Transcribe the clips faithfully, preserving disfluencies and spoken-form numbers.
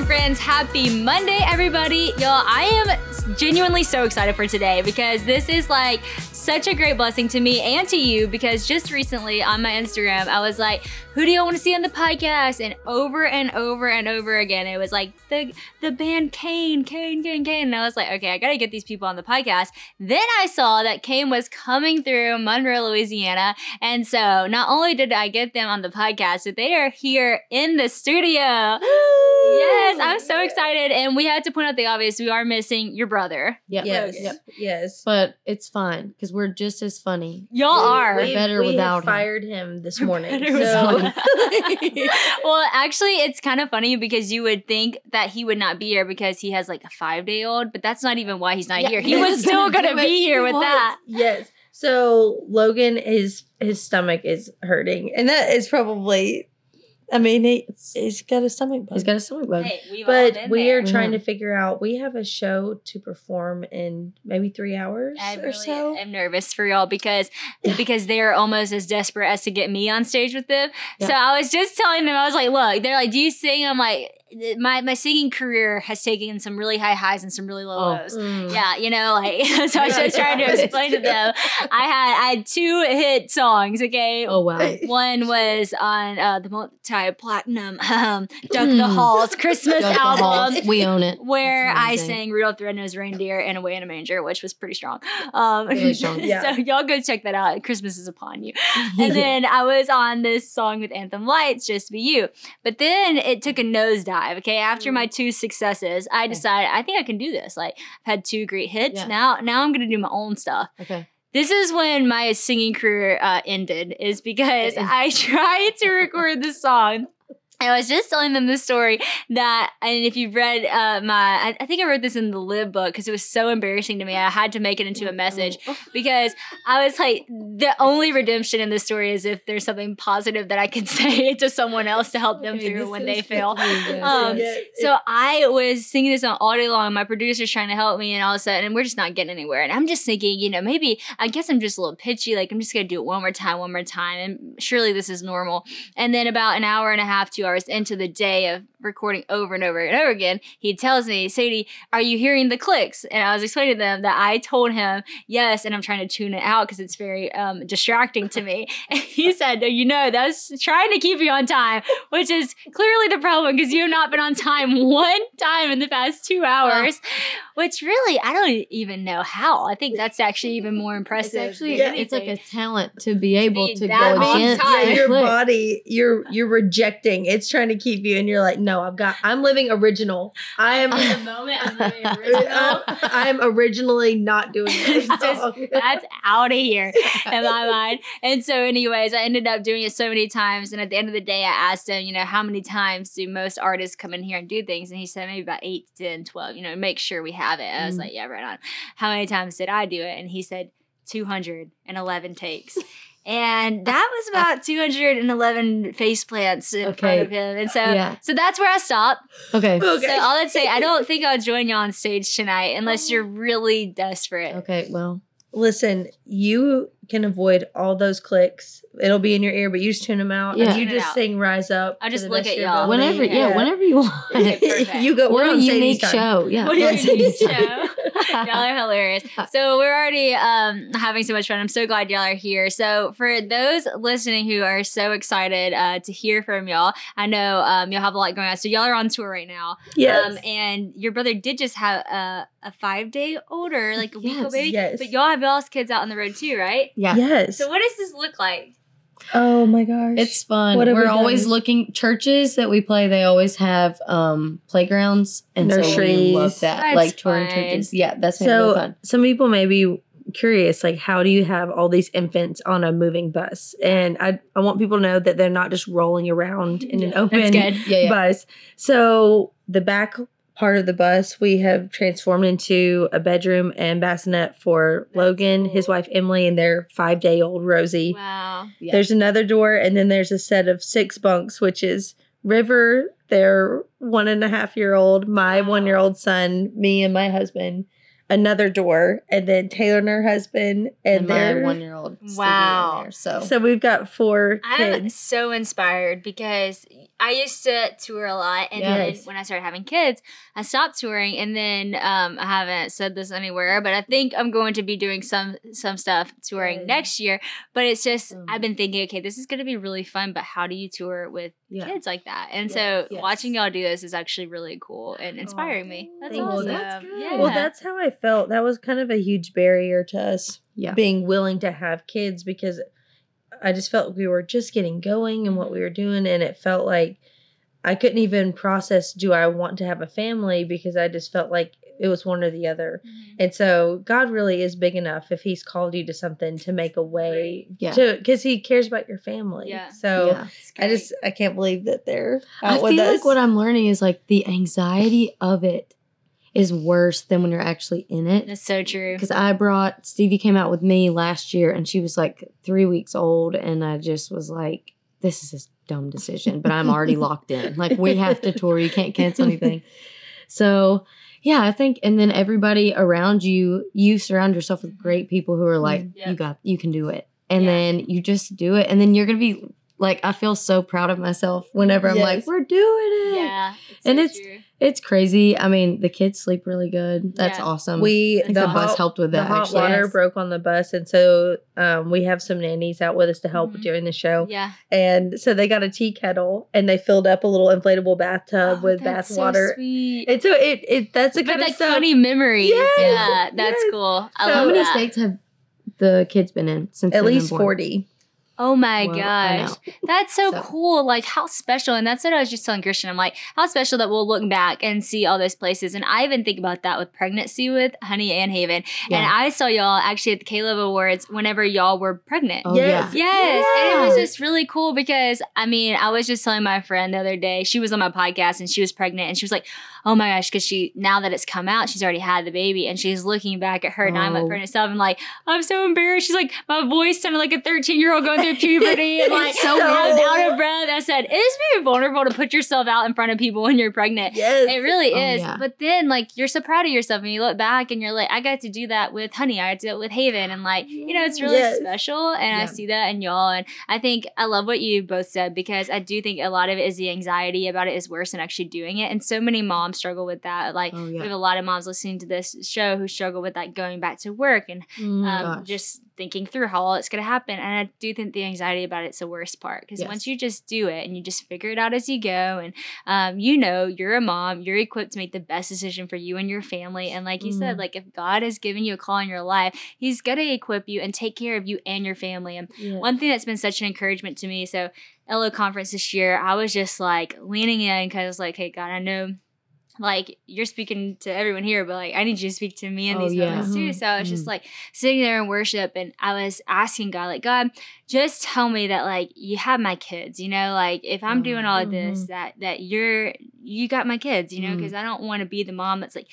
and friends, happy Monday, everybody. Y'all, I am genuinely so excited for today because this is like such a great blessing to me and to you, because just recently on my Instagram, I was like, who do you want to see on the podcast? And over and over and over again, it was like the the band Cain, Cain, Cain, Cain. And I was like, okay, I got to get these people on the podcast. Then I saw that Cain was coming through Monroe, Louisiana. And so not only did I get them on the podcast, but they are here in the studio. Woo! Yes, I'm so excited. And we had to point out the obvious. We are missing your brother. Yep. Yes, yep. yes. But it's fine because we're just as funny. Y'all we, are. We're better we without him. We fired him this morning. So. Well, actually, it's kind of funny because you would think that he would not be here because he has like a five-day-old, but that's not even why he's not yeah. here. He was still going to be here with was. that. Yes. So Logan, his, his stomach is hurting, and that is probably... I mean, he, he's got a stomach bug. He's got a stomach bug. Hey, but we there. are trying mm-hmm. to figure out, we have a show to perform in maybe three hours I or really so. I'm nervous for y'all because because they're almost as desperate as to get me on stage with them. Yeah. So I was just telling them, I was like, look, they're like, do you sing? I'm like... My my singing career has taken some really high highs and some really low lows. Oh, mm. Yeah, you know, like, so I was just trying to explain to them. I had I had two hit songs, okay? Oh, wow. One was on uh, the multi-platinum um, Duck mm. the Halls Christmas Duck album. We own it. Where I sang Rudolph the Red-Nosed Reindeer and Away in a Manger, which was pretty strong. Um, really strong, yeah. So y'all go check that out. Christmas is upon you. And then I was on this song with Anthem Lights, Just to Be You. But then it took a nosedive. Okay, after my two successes, I decided I think I can do this. Like, I've had two great hits. Yeah. Now, now I'm gonna do my own stuff. Okay. This is when my singing career uh, ended, is because I tried to record the song. I was just telling them this story that, and if you've read uh, my, I, I think I wrote this in the Lib book because it was so embarrassing to me. I had to make it into a message because I was like, the only redemption in this story is if there's something positive that I can say to someone else to help them okay, through when they fail. Um, so I was singing this on all day long. My producer's trying to help me, and all of a sudden, and we're just not getting anywhere. And I'm just thinking, you know, maybe, I guess I'm just a little pitchy. Like, I'm just going to do it one more time, one more time. And surely this is normal. And then about an hour and a half, two hours into the day of recording over and over and over again, he tells me, Sadie, are you hearing the clicks? And I was explaining to them that I told him yes, and I'm trying to tune it out because it's very um, distracting to me. And he said, you know, that's trying to keep you on time, which is clearly the problem because you've not been on time one time in the past two hours, wow. which really, I don't even know how. I think that's actually even more impressive. It's actually, yeah. it's like a talent to be able to, be to go against yeah, your click. body. You're, you're rejecting it. It's trying to keep you, and you're like, no, I've got, I'm living original. I am in the moment. I'm living original. I'm originally not doing this. Just, that's out of here in my mind. And so, anyways, I ended up doing it so many times. And at the end of the day, I asked him, you know, how many times do most artists come in here and do things? And he said, maybe about eight, ten, twelve, you know, make sure we have it. And I was mm. like, yeah, right on. How many times did I do it? And he said, two hundred eleven takes. And that was about two hundred eleven face plants in okay. front of him. And so yeah. so that's where I stopped. Okay. okay. So all I'd say, I don't think I'll join you on stage tonight unless you're really desperate. Okay, well. Listen, you can avoid all those clicks. It'll be in your ear, but you just tune them out. Yeah. And you just sing Rise Up. I just look at y'all. Whenever, yeah. yeah, whenever you want. Okay, you go. What a unique show. Yeah. What a unique show. Y'all are hilarious. So we're already um, having so much fun. I'm so glad y'all are here. So for those listening who are so excited uh, to hear from y'all, I know um, y'all have a lot going on. So y'all are on tour right now. Yes. Um, and your brother did just have a, a five-day-old or like a week-old yes, baby. Yes. But y'all have y'all's kids out on the road too, right? Yeah. Yes. So what does this look like? Oh my gosh. It's fun. What We're we always looking churches that we play, they always have um, playgrounds and nurseries. So we love that. That's like touring fun. Churches. Yeah, that's so really fun. Some people may be curious, like, how do you have all these infants on a moving bus? And I I want people to know that they're not just rolling around in yeah, an open yeah, yeah. bus. So the back part of the bus we have transformed into a bedroom and bassinet for That's Logan, cool. his wife Emily, and their five-day-old Rosie. Wow. Yeah. There's another door, and then there's a set of six bunks, which is River, their one and a half year old, my wow. one-year-old son, me and my husband, another door, and then Taylor and her husband, and, and their my one-year-old. Wow. In there, so. so we've got four kids. I'm so inspired because I used to tour a lot, and yes. then when I started having kids, I stopped touring, and then um, I haven't said this anywhere, but I think I'm going to be doing some some stuff touring yeah. next year, but it's just, mm. I've been thinking, okay, this is going to be really fun, but how do you tour with yeah. kids like that? And yeah. so yes. watching y'all do this is actually really cool and inspiring oh, me. That's awesome. Well, that's good. Yeah. Well, that's how I felt. That was kind of a huge barrier to us yeah. being willing to have kids, because I just felt we were just getting going and what we were doing, and it felt like I couldn't even process, do I want to have a family? Because I just felt like it was one or the other. Mm-hmm. And so God really is big enough if he's called you to something to make a way yeah. to, because he cares about your family. Yeah. So yeah, I just, I can't believe that they're out I with feel us. Like what I'm learning is like the anxiety of it is worse than when you're actually in it. That's so true. Because I brought, Stevie came out with me last year, and she was like three weeks old, and I just was like, this is a dumb decision, but I'm already locked in. Like, we have to tour. You can't cancel anything. So, yeah, I think, and then everybody around you, you surround yourself with great people who are like, yep. you got, you can do it. And yeah. then you just do it. And then you're going to be like, I feel so proud of myself whenever I'm yes. like, we're doing it. Yeah, it's and so it's true. It's crazy. I mean, the kids sleep really good. That's yeah. awesome. We the, the hot, bus helped with that. The hot actually. water yes. broke on the bus, and so um, we have some nannies out with us to help mm-hmm. during the show. Yeah, and so they got a tea kettle and they filled up a little inflatable bathtub oh, with that's bath so water. Sweet. And so it it that's a kind of like stuff. Funny memories. Yes, yeah, that's yes. cool. I so, love how many that. states have the kids been in since at least forty? Oh my well, gosh. That's so, so cool. Like, how special. And that's what I was just telling Christian. I'm like, how special that we'll look back and see all those places. And I even think about that with pregnancy with Honey and Haven. Yeah. And I saw y'all actually at the K-LOVE Awards whenever y'all were pregnant. Oh, yes. Yeah. Yes. yes. And it was just really cool because, I mean, I was just telling my friend the other day, she was on my podcast and she was pregnant, and she was like, oh my gosh, because she, now that it's come out, she's already had the baby, and she's looking back at her oh. nine month pregnant self and like, I'm so embarrassed. She's like, my voice sounded like a thirteen year old going through puberty, and like so I was out of breath. I said, it is very vulnerable to put yourself out in front of people when you're pregnant. Yes. It really oh, is. Yeah. But then like you're so proud of yourself and you look back and you're like, I got to do that with Honey. I got to do it with Haven. And like, you know, it's really yes. special. And yeah. I see that in y'all. And I think I love what you both said, because I do think a lot of it is the anxiety about it is worse than actually doing it. And so many moms struggle with that. Like oh, yeah. we have a lot of moms listening to this show who struggle with like going back to work and mm, um, just thinking through how all it's going to happen. And I do think the anxiety about it's the worst part, because yes. once you just do it and you just figure it out as you go, and um, you know, you're a mom, you're equipped to make the best decision for you and your family. And like you mm. said, like if God has given you a call in your life, he's going to equip you and take care of you and your family. And yes. one thing that's been such an encouragement to me, so L O Conference this year, I was just like leaning in, because I was like, hey, God, I know like you're speaking to everyone here, but like I need you to speak to me in oh, these yeah. moments too. So I was mm-hmm. just like sitting there in worship, and I was asking God, like, God, just tell me that like you have my kids, you know, like if I'm mm-hmm. doing all of this, that that you're you got my kids, you know, because mm-hmm. I don't want to be the mom that's like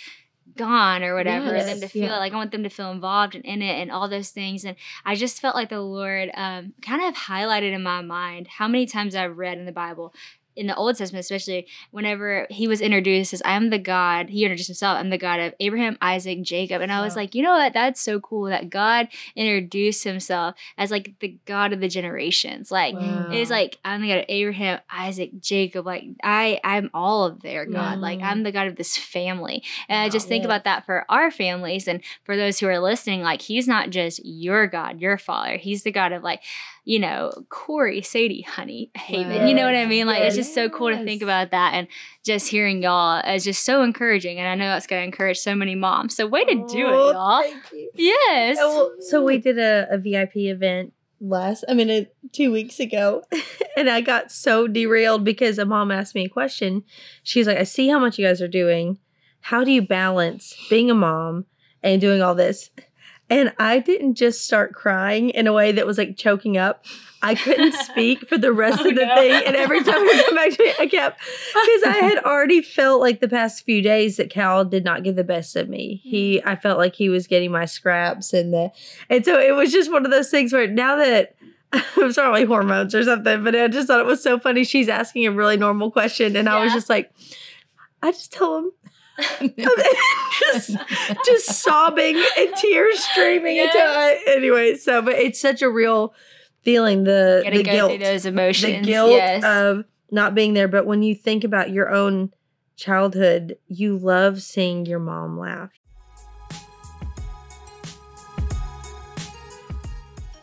gone or whatever, yes, them to feel yeah. like I want them to feel involved and in it and all those things. And I just felt like the Lord um, kind of highlighted in my mind how many times I've read in the Bible, in the Old Testament especially, whenever he was introduced as I am the God, he introduced himself, I'm the God of Abraham, Isaac, Jacob. And I was oh. like, you know what? That's so cool that God introduced himself as like the God of the generations. Like wow. it's like, I'm the God of Abraham, Isaac, Jacob. Like I, I'm all of their God. Mm. Like I'm the God of this family. And wow, I just think yeah. about that for our families. And for those who are listening, like he's not just your God, your father. He's the God of like, you know, Corey, Sadie, Honey, Haven. Wow. You know what I mean? Like yes. it's just so cool to think about that, and just hearing y'all is just so encouraging, and I know that's going to encourage so many moms. So way to do it, y'all. Thank you. Yes. Oh, so we did a, a V I P event last, I mean, a, two weeks ago, and I got so derailed because a mom asked me a question. She's like, I see how much you guys are doing. How do you balance being a mom and doing all this? And I didn't just start crying in a way that was like choking up. I couldn't speak for the rest oh, of the no. thing. And every time I come back to it, I kept, because I had already felt like the past few days that Cal did not get the best of me. He, I felt like he was getting my scraps, and the, and so it was just one of those things where now that, I'm sorry, like hormones or something, but I just thought it was so funny. She's asking a really normal question, and yeah. I was just like, I just told him. just, just sobbing and tears streaming yes. into it. Anyway, so but it's such a real feeling, the, the guilt, those emotions, the guilt yes. of not being there. But when you think about your own childhood, you love seeing your mom laugh.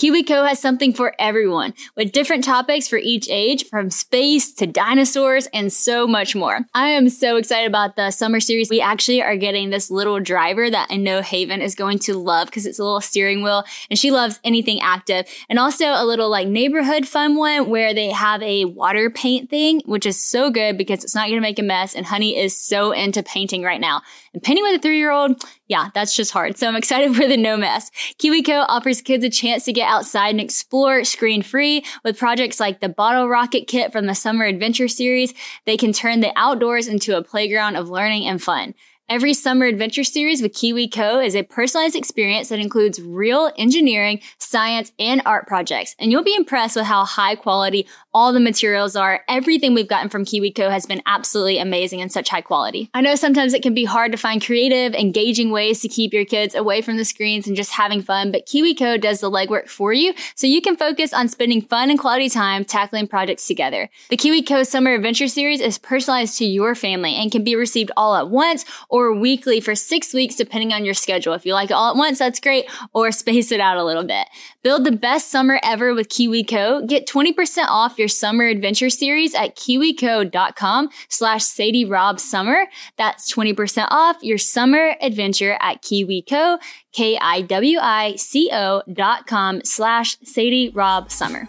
KiwiCo has something for everyone, with different topics for each age, from space to dinosaurs and so much more. I am so excited about the summer series. We actually are getting this little driver that I know Haven is going to love because it's a little steering wheel and she loves anything active. And also a little like neighborhood fun one where they have a water paint thing, which is so good because it's not going to make a mess. And Honey is so into painting right now. And painting with a three-year-old, yeah, that's just hard. So I'm excited for the no mess. KiwiCo offers kids a chance to get outside and explore screen-free with projects like the Bottle Rocket Kit from the Summer Adventure Series. They can turn the outdoors into a playground of learning and fun. Every Summer Adventure Series with KiwiCo is a personalized experience that includes real engineering, science, and art projects. And you'll be impressed with how high quality all the materials are. Everything we've gotten from KiwiCo has been absolutely amazing and such high quality. I know sometimes it can be hard to find creative, engaging ways to keep your kids away from the screens and just having fun, but KiwiCo does the legwork for you so you can focus on spending fun and quality time tackling projects together. The KiwiCo Summer Adventure Series is personalized to your family and can be received all at once or or weekly for six weeks, depending on your schedule. If you like it all at once, that's great, or space it out a little bit. Build the best summer ever with KiwiCo. Get twenty percent off your Summer Adventure Series at KiwiCo.com slash Sadie Rob Summer. That's twenty percent off your Summer Adventure at KiwiCo, K-I-W-I-C-O dot com slash Sadie Rob Summer.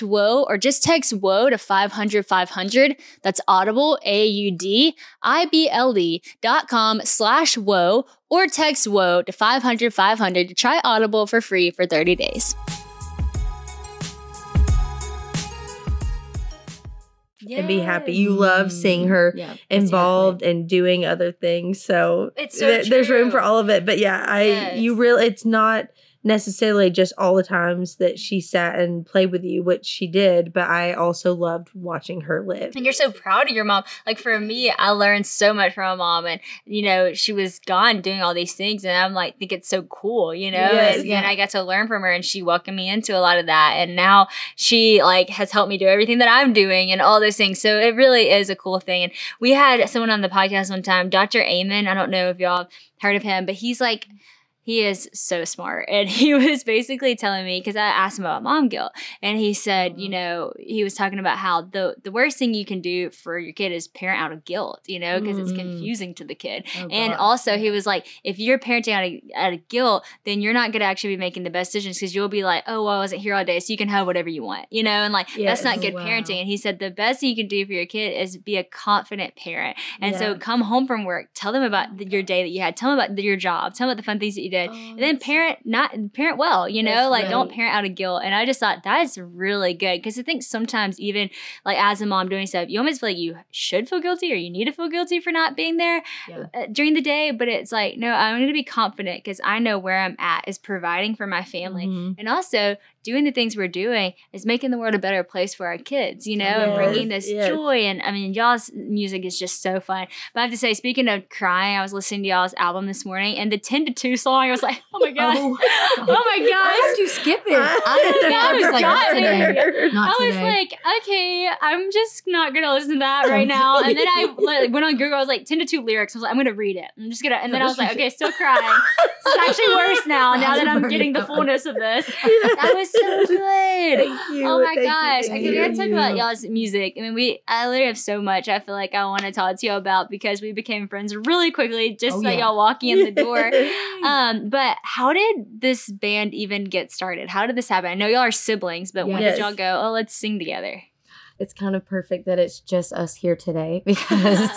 Whoa, or just text Whoa to five hundred five hundred. That's Audible, A U D I B L E dot com slash Whoa, or text Whoa to five hundred five hundred to try Audible for free for thirty days. Yay. And be happy. You love seeing her yeah, involved exactly. and doing other things. So, it's so th- there's room for all of it. But yeah, I yes. you really, it's not necessarily just all the times that she sat and played with you, which she did, but I also loved watching her live. And you're so proud of your mom. Like for me, I learned so much from my mom, and you know, she was gone doing all these things, and I'm like, think it's so cool, you know, yes, and, yeah. and I got to learn from her, and she welcomed me into a lot of that, and now she like has helped me do everything that I'm doing and all those things. So it really is a cool thing. And we had someone on the podcast one time, Doctor Amen. I don't know if y'all heard of him, but he's like He is so smart. And he was basically telling me, because I asked him about mom guilt, and he said, you know, he was talking about how the, the worst thing you can do for your kid is parent out of guilt, you know, because mm. it's confusing to the kid. Oh, and also he was like, if you're parenting out of, out of guilt, then you're not going to actually be making the best decisions, because you'll be like, oh, well, I wasn't here all day, so you can have whatever you want, you know, and like, yes. that's not good wow. parenting. And he said the best thing you can do for your kid is be a confident parent. And yeah. so come home from work, tell them about the, your day that you had, tell them about the, your job, tell them about the fun things that you did, oh, and then parent not parent well, you know, like right. don't parent out of guilt. And I just thought that is really good, because I think sometimes even like as a mom doing stuff, you almost feel like you should feel guilty or you need to feel guilty for not being there yeah. uh, during the day. But it's like, no, I'm going to be confident because I know where I'm at is providing for my family. Mm-hmm. And also doing the things we're doing is making the world a better place for our kids, you know, yes, and bringing this yes. joy. And I mean, y'all's music is just so fun. But I have to say, speaking of crying, I was listening to y'all's album this morning, and the ten to two song, I was like, oh my God. Oh, oh my God. Why did you skip it? I didn't know. I was like, not today. Not I was today. Like, okay, I'm just not going to listen to that right now. And then I like, went on Google, I was like, ten to two lyrics. I was like, I'm going to read it. I'm just going to, and then I was like, okay, still crying. It's actually worse now, now that I'm getting the fullness of this. That was so good. Thank you. Oh my thank gosh. You, I can really talk you. About y'all's music. I mean, we I literally have so much I feel like I want to talk to you about, because we became friends really quickly, just oh, like yeah. y'all walking in the door. Um, but how did this band even get started? How did this happen? I know y'all are siblings, but yes. when did y'all go, oh, let's sing together? It's kind of perfect that it's just us here today, because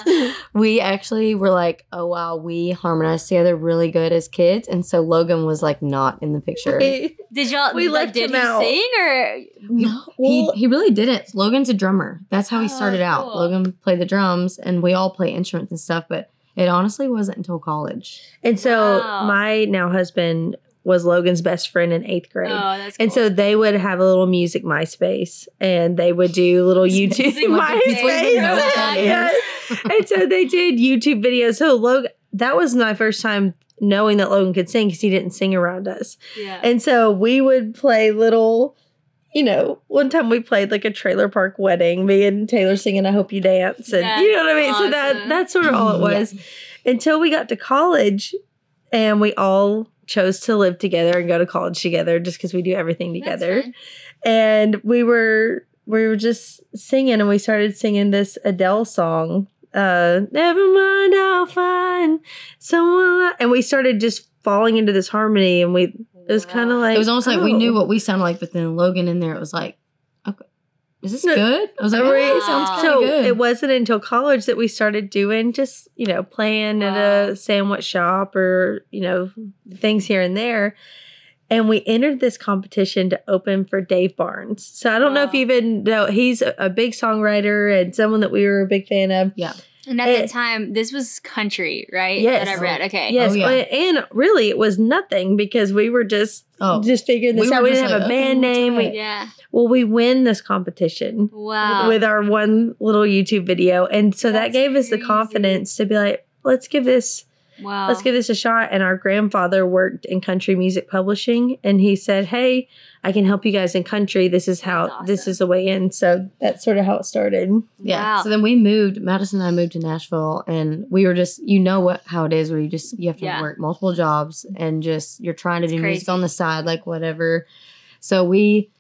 we actually were like, oh, wow, we harmonized together really good as kids. And so Logan was like not in the picture. Did y'all, we like, did he out. Sing or? No, well, he, he really didn't. Logan's a drummer. That's how he started oh, out. Cool. Logan played the drums, and we all play instruments and stuff, but it honestly wasn't until college. And so wow. my now husband was Logan's best friend in eighth grade. Oh, that's cool. And so they would have a little music MySpace, and they would do little YouTube MySpace. Yes. And so they did YouTube videos. So Logan, that was my first time knowing that Logan could sing, because he didn't sing around us. Yeah. And so we would play little, you know, one time we played like a trailer park wedding, me and Taylor singing I Hope You Dance. And that's you know what I mean? Awesome. So that that's sort of all it was. Yeah. Until we got to college, and we all chose to live together and go to college together, just because we do everything together. And we were we were just singing, and we started singing this Adele song, uh, never mind, I'll find someone. And we started just falling into this harmony, and we it was kind of like, it was almost oh. like we knew what we sounded like, but then Logan in there, it was like, okay, is this no, good? I was like, oh, it sounds kind of so good. It wasn't until college that we started doing just, you know, playing wow. at a sandwich shop or, you know, things here and there. And we entered this competition to open for Dave Barnes. So I don't wow. know if you even know, he's a, a big songwriter and someone that we were a big fan of. Yeah. And at it, the time, this was country, right? Yes. That I read. Okay. Yes. Oh, yeah. And really, it was nothing, because we were just oh. just figuring this we out. We didn't like, have a band oh, name. We, yeah. Well, we win this competition. Wow. With our one little YouTube video. And so That's that gave crazy. us the confidence to be like, let's give this wow. let's give this a shot. And our grandfather worked in country music publishing, and he said, hey, I can help you guys in country. This is how, awesome. This is the way in. So that's sort of how it started. Yeah. Wow. So then we moved, Madison and I moved to Nashville, and we were just, you know what, how it is where you just, you have to yeah. work multiple jobs, and just, you're trying to it's do crazy. music on the side, like whatever. So we,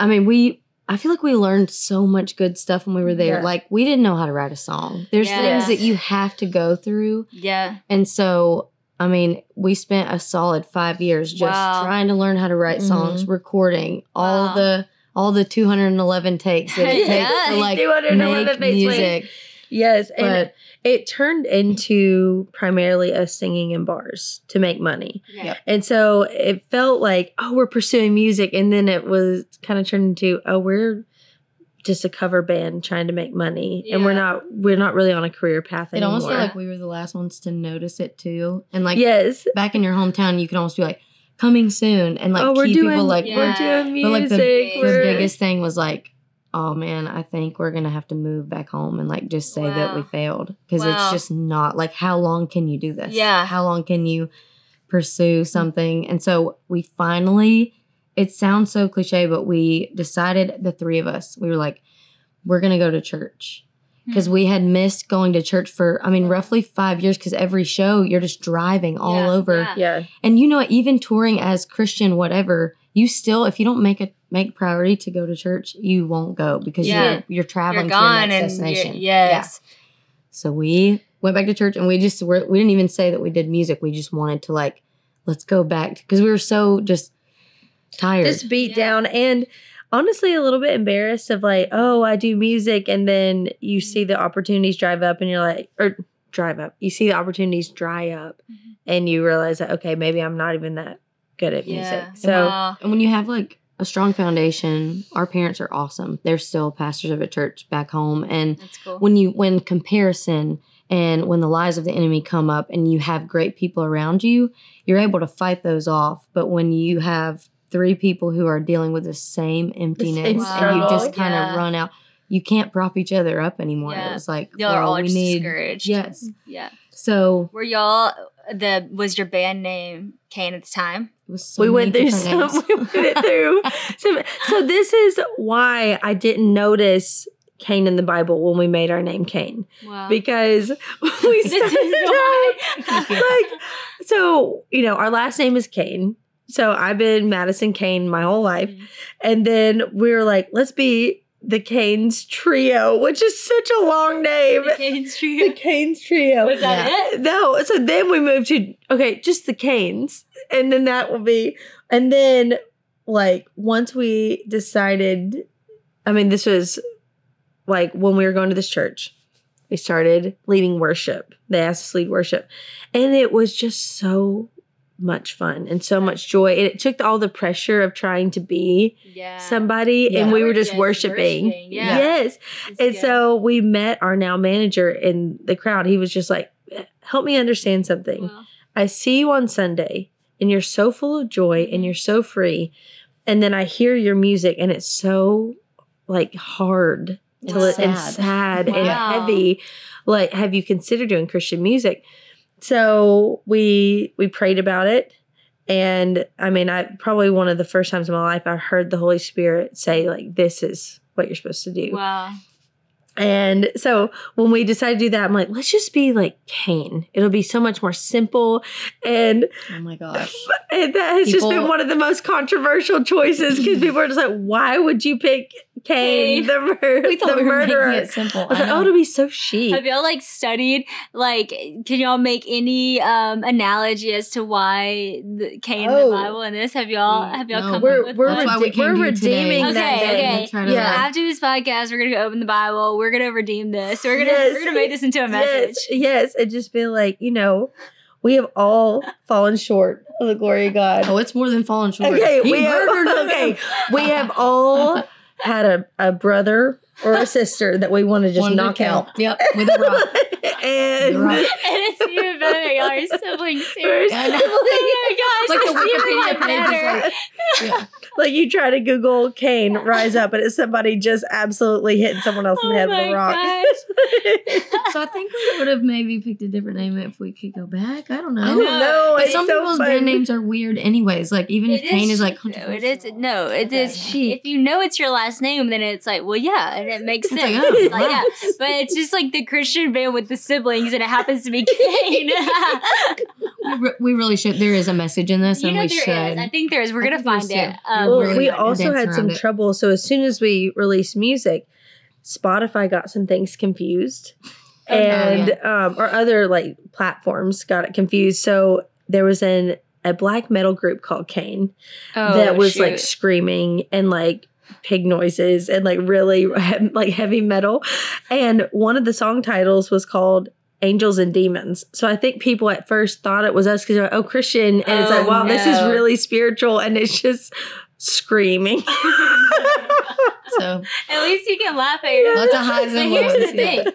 I mean, we, I feel like we learned so much good stuff when we were there. Yeah. Like, we didn't know how to write a song. There's yeah. things that you have to go through. Yeah. And so, I mean, we spent a solid five years just wow. trying to learn how to write songs, mm-hmm. recording all wow. the all the two hundred eleven takes that it yeah. takes to, like, make music. Wait. Yes. But, and it turned into primarily us singing in bars to make money. Yeah. And so it felt like, oh, we're pursuing music. And then it was kind of turned into, oh, we're just a cover band trying to make money. Yeah. And we're not we're not really on a career path anymore. It almost felt like we were the last ones to notice it, too. And, like, yes. back in your hometown, you can almost be like, coming soon. And, like, oh, keep doing, people like, yeah. we're doing music. But, like, the, the biggest thing was, like, oh, man, I think we're going to have to move back home and, like, just say wow. that we failed. Because wow. it's just not, like, how long can you do this? Yeah. How long can you pursue something? And so we finally, it sounds so cliche, but we decided, the three of us, we were like, we're going to go to church. because mm-hmm. we had missed going to church for, I mean, yeah. roughly five years because every show you're just driving all yeah, over. Yeah. yeah. And, you know, even touring as Christian, whatever, you still, if you don't make a make priority to go to church, you won't go because yeah. you're, you're traveling you're gone to your next destination. Yes. Yeah. So we went back to church and we just, were, we didn't even say that we did music. We just wanted to like, let's go back because we were so just tired. Just beat yeah. down and honestly a little bit embarrassed of like, oh, I do music. And then you see the opportunities drive up and you're like, or drive up. You see the opportunities dry up mm-hmm. and you realize that, okay, maybe I'm not even that good at yeah. music. So wow. and when you have like a strong foundation, our parents are awesome. They're still pastors of a church back home. And that's cool. when you, when comparison and when the lies of the enemy come up and you have great people around you, you're able to fight those off. But when you have three people who are dealing with the same emptiness the same struggle, and you just kind of yeah. run out, you can't prop each other up anymore. Yeah. It was like, y'all are well, all we just need, discouraged. Yes. Yeah. So. Were y'all, the was your band name Cain at the time? It was so we, went through some, we went through some. So this is why I didn't notice Cain in the Bible when we made our name Cain. Wow. Because we started out like, so, you know, our last name is Cain. So I've been Madison Cain my whole life. Mm-hmm. And then we were like, let's be the Cain's Trio, which is such a long name. The Cain's Trio. The Cain's Trio. Was that yeah. it? No. So then we moved to, okay, just the Cains. And then that will be, and then like once we decided, I mean, this was like when we were going to this church, we started leading worship. They asked us to lead worship. And it was just so much fun and so much joy. And it took all the pressure of trying to be yeah. somebody yeah. and we were just yes, worshiping. worshiping. Yeah. Yes. It's and good. So we met our now manager in the crowd. He was just like, help me understand something. Wow. I see you on Sunday and you're so full of joy and you're so free. And then I hear your music and it's so like hard it's to sad. and sad wow. and heavy. Like, have you considered doing Christian music? So we we prayed about it, and I mean, I probably one of the first times in my life I heard the Holy Spirit say, like, this is what you're supposed to do. Wow. And so when we decided to do that, I'm like, let's just be like Cain. It'll be so much more simple. And oh my gosh. And that has people, just been one of the most controversial choices because people are just like, why would you pick Cain, Cain. the, mur- we thought the we were murderer? Making it simple. I was I like, know. oh, it'll be so chic. Have y'all like studied, like, can y'all make any um, analogy as to why the Cain oh. in the Bible and this? Have y'all, have y'all no. come we're, up with we're rede- why we We're redeeming okay, that. Okay, okay. Yeah. After this podcast, we're going to go open the Bible. We're We're gonna redeem this. We're gonna yes. we're gonna make this into a message. Yes, yes. And just be like, you know, we have all fallen short of the glory of God. Oh, it's more than fallen short. Okay, he we murdered have, okay. we have all had a, a brother or a sister that we want to just One knock out. Yep, with a rock. And, and, and it's even better. Y'all are siblings too. Oh my gosh, like the Wikipedia page is like, yeah. Like you try to Google Cain, Rise Up, and it's somebody just absolutely hitting someone else in the oh head with a rock. So I think we would have maybe picked a different name if we could go back. I don't know. I don't know. But some so people's fun. Brand names are weird anyways. Like even it if is, Cain is like controversial. It is, no, it okay. is she. If you know it's your last name, then it's like, well, yeah, and it makes it's sense. Like, oh, like, wow. yeah. But it's just like the Christian band with the siblings, and it happens to be Cain. we, re- we really should. There is a message in this, you and know we there should. Is. I think there is. We're I gonna find it. Um, well, really we also had some it. trouble. So as soon as we released music, Spotify got some things confused, oh, and no, yeah. um, or other like platforms got it confused. So there was an a black metal group called Cain oh, that was shoot. like screaming and like pig noises and like really he- like heavy metal, and one of the song titles was called Angels and Demons. So I think people at first thought it was us because they're like, oh, Christian. And oh, it's like, wow, no. this is really spiritual. And it's just screaming. So at least you can laugh at your lots of highs and lows. Here's the thing.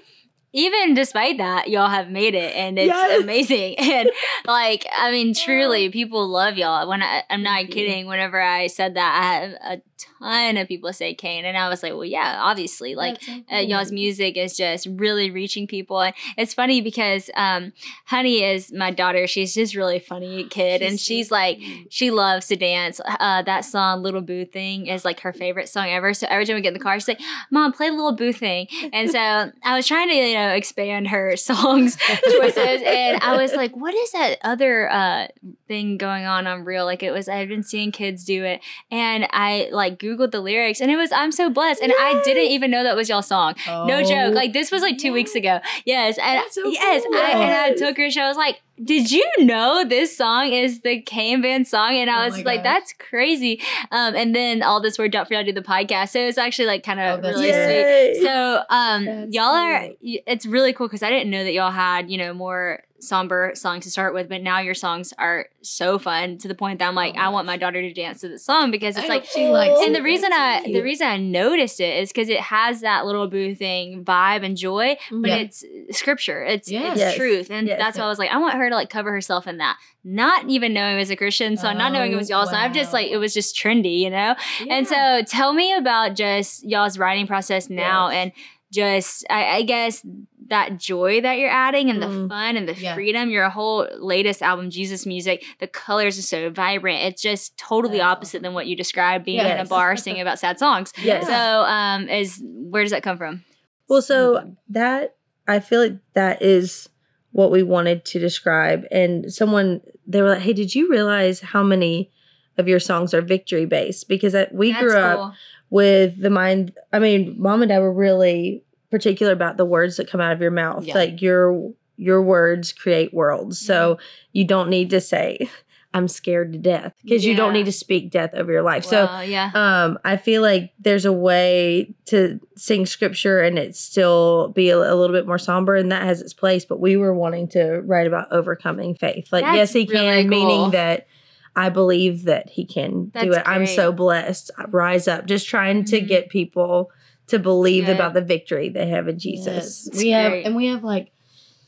Even despite that, y'all have made it, and it's yes. amazing. And like, I mean, truly, people love y'all. When I, I'm not kidding. Whenever I said that, I have a ton of people say Cain. And I was like, well, yeah, obviously. Like, so cool. uh, y'all's music is just really reaching people. And it's funny because um, Honey is my daughter. She's just really funny kid. She's and she's so like, funny. She loves to dance. Uh, that song, Little Boo Thing, is like her favorite song ever. So every time we get in the car, she's like, Mom, play Little Boo Thing. And so I was trying to, you know, expand her songs choices. And I was like, what is that other uh, thing going on on Reel? Like, it was, I've been seeing kids do it. And I like Googled the lyrics and it was, I'm So Blessed. And Yay! I didn't even know that was y'all's song. Oh. No joke. Like, this was like two yeah. weeks ago. Yes. And so yes. Cool. I, and I took her, show. I was like, did you know this song is the Cain Band song? And I was oh like, gosh. That's crazy. Um, and then all this worked out for y'all to do the podcast. So it's actually like kind of oh, really yay. Sweet. So um, y'all are, it's really cool because I didn't know that y'all had, you know, more somber songs to start with, but now your songs are so fun to the point that I'm like, oh, I want my daughter to dance to the song because it's I like, she likes and it. the reason I, the reason I noticed it is because it has that Little Boo Thing vibe and joy, but yeah. it's scripture, it's, yes. it's yes. truth. And yes. that's why I was like, I want her to like cover herself in that, not even knowing it was a Christian song, oh, not knowing it was y'all's wow. song. I'm just like, it was just trendy, you know? Yeah. And so tell me about just y'all's writing process now yes. and just, I, I guess, that joy that you're adding and the mm. fun and the yeah. freedom. Your whole latest album, Jesus Music, the colors are so vibrant. It's just totally that's opposite awesome. Than what you described, being yes. in a bar singing about sad songs. Yes. So um, is where does that come from? Well, so that, I feel like that is what we wanted to describe. And someone, they were like, hey, did you realize how many of your songs are victory-based? Because I, we that's grew cool. up with the mind, I mean, Mom and I were really particular about the words that come out of your mouth. Yeah. Like your your words create worlds. Mm-hmm. So you don't need to say I'm scared to death because yeah. you don't need to speak death over your life. Well, so yeah. um I feel like there's a way to sing scripture and it still be a, a little bit more somber, and that has its place, but we were wanting to write about overcoming faith. Like that's yes he really can cool. meaning that I believe that he can that's do it. Great. I'm so blessed. I rise up. Just trying mm-hmm. to get people to believe yeah. about the victory they have in Jesus. Yes. We have, great. And we have like,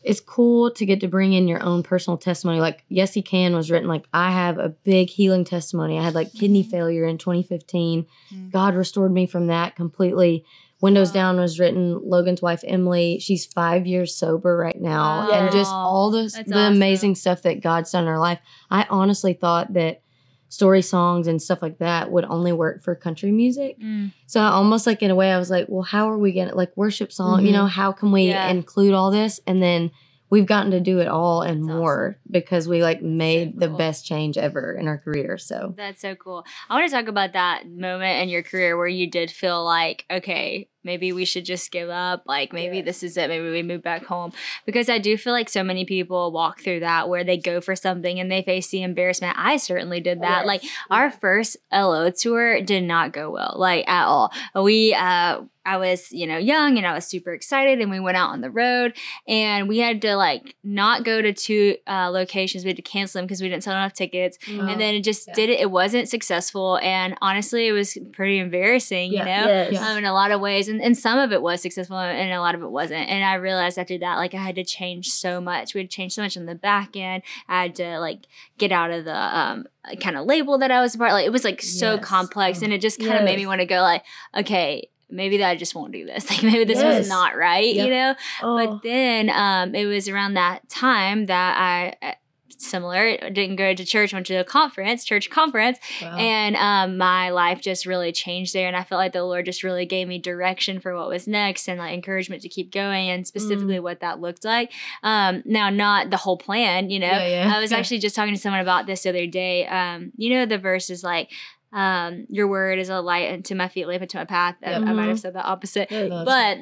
it's cool to get to bring in your own personal testimony. Like, Yes, He Can was written. Like, I have a big healing testimony. I had like kidney mm-hmm. failure in twenty fifteen. Mm-hmm. God restored me from that completely. Windows wow. Down was written. Logan's wife, Emily, she's five years sober right now. Wow. And just all the, the awesome. amazing stuff that God's done in our life. I honestly thought that story songs and stuff like that would only work for country music. Mm. So I almost like in a way I was like, well, how are we going to like worship song? Mm-hmm. You know, how can we yeah. include all this? And then we've gotten to do it all and that's more awesome. Because we like made so cool. the best change ever in our career. So that's so cool. I want to talk about that moment in your career where you did feel like, okay, maybe we should just give up. Like, maybe yes. this is it. Maybe we move back home. Because I do feel like so many people walk through that where they go for something and they face the embarrassment. I certainly did that. Yes. Like, yeah. our first L O tour did not go well, like, at all. We, uh, I was, you know, young and I was super excited, and we went out on the road and we had to, like, not go to two uh, locations. We had to cancel them because we didn't sell enough tickets. Mm-hmm. And then it just yeah. did it. It wasn't successful. And honestly, it was pretty embarrassing, yeah. you know, yes. um, in a lot of ways. And And, and some of it was successful and a lot of it wasn't. And I realized after that, like, I had to change so much. We had changed so much on the back end. I had to, like, get out of the um, kind of label that I was a part of. Like, it was, like, so yes. complex. And it just kind of yes. made me want to go, like, okay, maybe that I just won't do this. Like, maybe this yes. was not right, yep. you know? Oh. But then um, it was around that time that I – similar, didn't go to church, went to a conference, church conference, wow. and um, my life just really changed there, and I felt like the Lord just really gave me direction for what was next and, like, encouragement to keep going, and specifically mm. what that looked like. Um, now, not the whole plan, you know. Yeah, yeah. I was yeah. actually just talking to someone about this the other day. Um, you know, the verse is like, um, your word is a light unto my feet, lamp unto my path. Yep. I, mm-hmm. I might have said the opposite, yeah, but...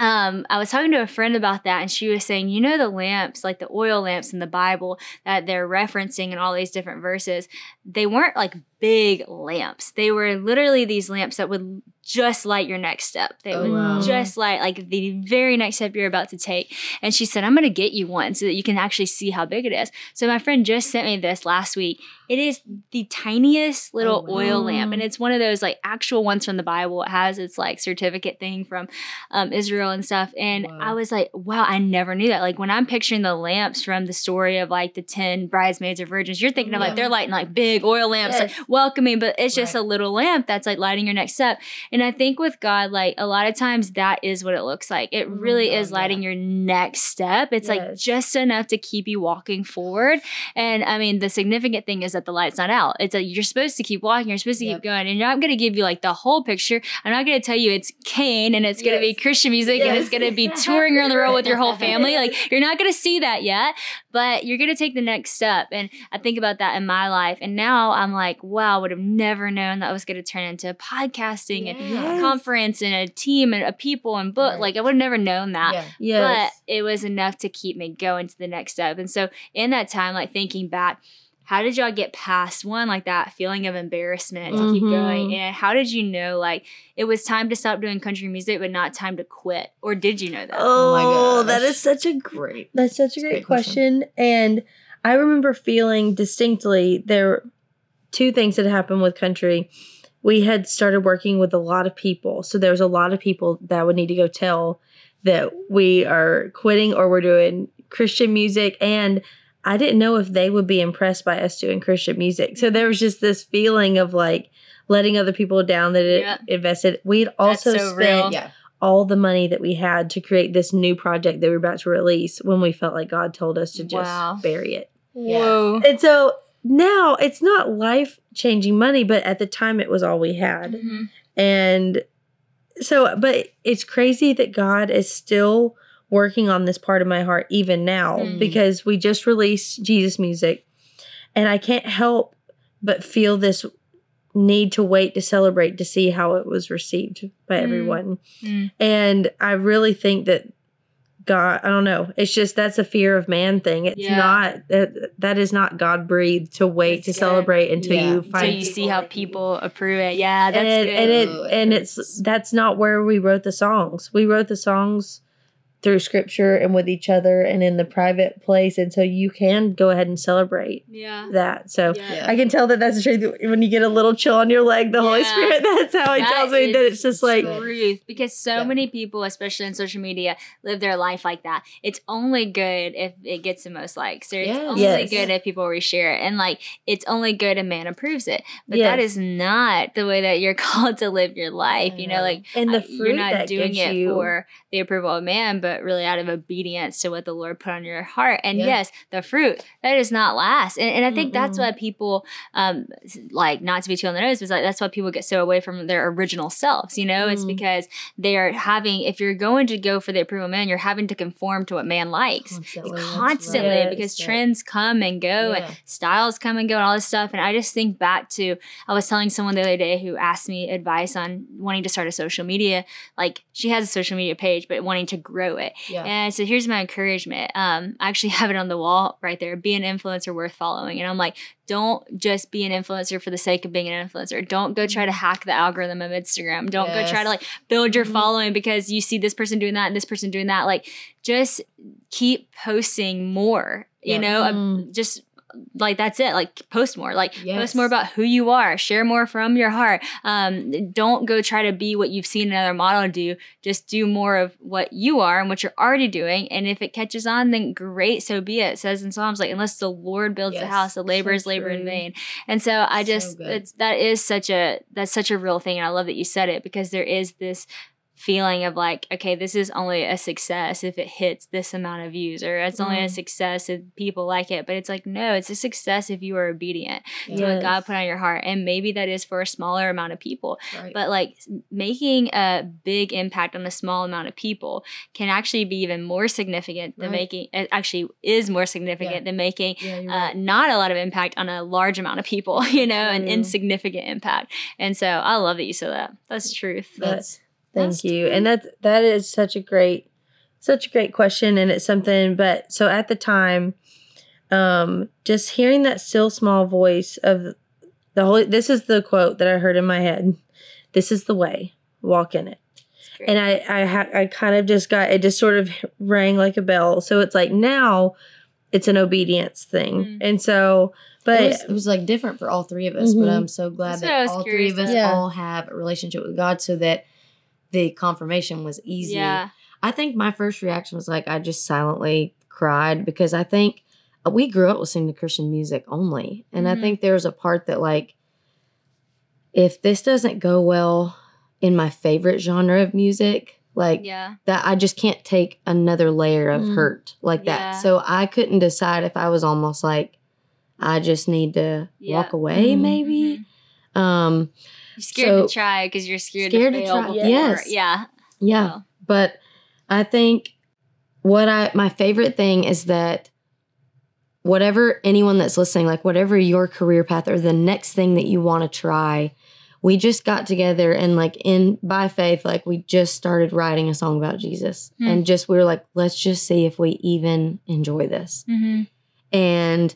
Um, I was talking to a friend about that, and she was saying, you know, the lamps, like the oil lamps in the Bible that they're referencing in all these different verses, they weren't like big lamps. They were literally these lamps that would just light your next step. They oh, would wow. just light like the very next step you're about to take. And she said, I'm going to get you one so that you can actually see how big it is. So my friend just sent me this last week. It is the tiniest little oh, wow. oil lamp. And it's one of those like actual ones from the Bible. It has its like certificate thing from um, Israel and stuff. And wow. I was like, wow, I never knew that. Like when I'm picturing the lamps from the story of like the ten bridesmaids or virgins, you're thinking yeah. of like they're lighting like big oil lamps. Yes. Like, welcoming, but it's just right. a little lamp that's like lighting your next step. And I think with God, like a lot of times that is what it looks like. It really oh, is lighting yeah. your next step. It's yes. like just enough to keep you walking forward. And I mean, the significant thing is that the light's not out. It's like you're supposed to keep walking. You're supposed to yep. keep going. And I'm going to give you like the whole picture. I'm not going to tell you it's Cain and it's yes. going to be Christian music yes. and it's going to be touring around the world with your whole family. Like you're not going to see that yet, but you're going to take the next step. And I think about that in my life. And now I'm like, wow, I would have never known that I was going to turn into podcasting yes. and yes. a conference and a team and a people and book. Right. Like I would have never known that. Yeah. Yes. But it was enough to keep me going to the next step. And so in that time, like thinking back, how did y'all get past one, like that feeling of embarrassment to mm-hmm. keep going? And how did you know, like, it was time to stop doing country music, but not time to quit? Or did you know that? Oh, oh my gosh. That is such a great, that's such a great, great question. question. And I remember feeling distinctly there were two things that happened with country. We had started working with a lot of people. So there was a lot of people that would need to go tell that we are quitting or we're doing Christian music. And I didn't know if they would be impressed by us doing Christian music. So there was just this feeling of like letting other people down that it yeah. invested. We had also so spent yeah. all the money that we had to create this new project that we were about to release when we felt like God told us to just wow. bury it. Whoa. Yeah. And so now it's not life-changing money, but at the time it was all we had. Mm-hmm. And so, but it's crazy that God is still working on this part of my heart even now mm. because we just released Jesus Music and I can't help but feel this need to wait to celebrate to see how it was received by mm. everyone. Mm. And I really think that God, I don't know. It's just, that's a fear of man thing. It's yeah. not, that, that is not God breathed to wait that's to good. Celebrate until yeah. you find until you see how people approve it. Yeah, that's and, good. And, it, Ooh, it and it's, that's not where we wrote the songs. We wrote the songs through scripture and with each other and in the private place. And so you can go ahead and celebrate yeah. that. So yeah. I can tell that that's the truth. When you get a little chill on your leg, the yeah. Holy Spirit, that's how it that tells me that it's just like truth. Because so yeah. many people, especially on social media, live their life like that. It's only good if it gets the most likes. Or it's yes. only yes. good if people reshare it. And like, it's only good if man approves it. But yes. that is not the way that you're called to live your life. You know, like and the fruit you're not doing it you. for the approval of man, but but really out of obedience to what the Lord put on your heart. And yeah. yes, the fruit, that does not last. And, and I think Mm-mm. that's why people, um, like not to be too on the nose, but like, that's why people get so away from their original selves. You know, mm. it's because they are having, if you're going to go for the approval of man, you're having to conform to what man likes constantly, constantly right. because yes, trends right. come and go yeah. and styles come and go and all this stuff. And I just think back to, I was telling someone the other day who asked me advice on wanting to start a social media. Like she has a social media page, but wanting to grow it. Yeah. And so here's my encouragement. Um, I actually have it on the wall right there. Be an influencer worth following. And I'm like, don't just be an influencer for the sake of being an influencer. Don't go try to hack the algorithm of Instagram. Don't yes. go try to like build your mm-hmm. following because you see this person doing that and this person doing that. Like just keep posting more, you yeah. know, mm. just like that's it. Like post more, like yes. post more about who you are, share more from your heart. Um, don't go try to be what you've seen another model do. Just do more of what you are and what you're already doing. And if it catches on, then great. So be it. It says in Psalms, like, unless the Lord builds yes. the house, the laborers so labor in vain. And so I just, so it's, that is such a, that's such a real thing. And I love that you said it because there is this feeling of like, okay, this is only a success if it hits this amount of views, or it's only mm. a success if people like it. But it's like, no, it's a success if you are obedient yes. to what God put on your heart. And maybe that is for a smaller amount of people, right. but like making a big impact on a small amount of people can actually be even more significant than right. making, it actually is more significant yeah. than making yeah, uh, right. not a lot of impact on a large amount of people, you know, mm. an insignificant impact. And so I love that you said that. That's truth. That's Thank you. And that that is such a great, such a great question. And it's something, but so at the time, um, just hearing that still small voice of the Holy, this is the quote that I heard in my head. This is the way, walk in it. And I, I, ha- I kind of just got, it just sort of rang like a bell. So it's like now it's an obedience thing. Mm-hmm. And so, but it was, it was like different for all three of us, mm-hmm. but I'm so glad That's that all three of us yeah. all have a relationship with God so that the confirmation was easy. Yeah. I think my first reaction was like, I just silently cried because I think we grew up listening to Christian music only. And mm-hmm. I think there was a part that like, if this doesn't go well in my favorite genre of music, like yeah. that, I just can't take another layer of mm. hurt like yeah. that. So I couldn't decide if I was almost like, I just need to yeah. walk away, mm-hmm. maybe. Mm-hmm. Um, you're scared so, to try because you're scared, scared to fail. To try. Yes. Yeah. Yeah. Oh. But I think what I, my favorite thing is that whatever anyone that's listening, like whatever your career path or the next thing that you want to try, we just got together and like in by faith, like we just started writing a song about Jesus. Mm-hmm. And just, we were like, let's just see if we even enjoy this. Mm-hmm. And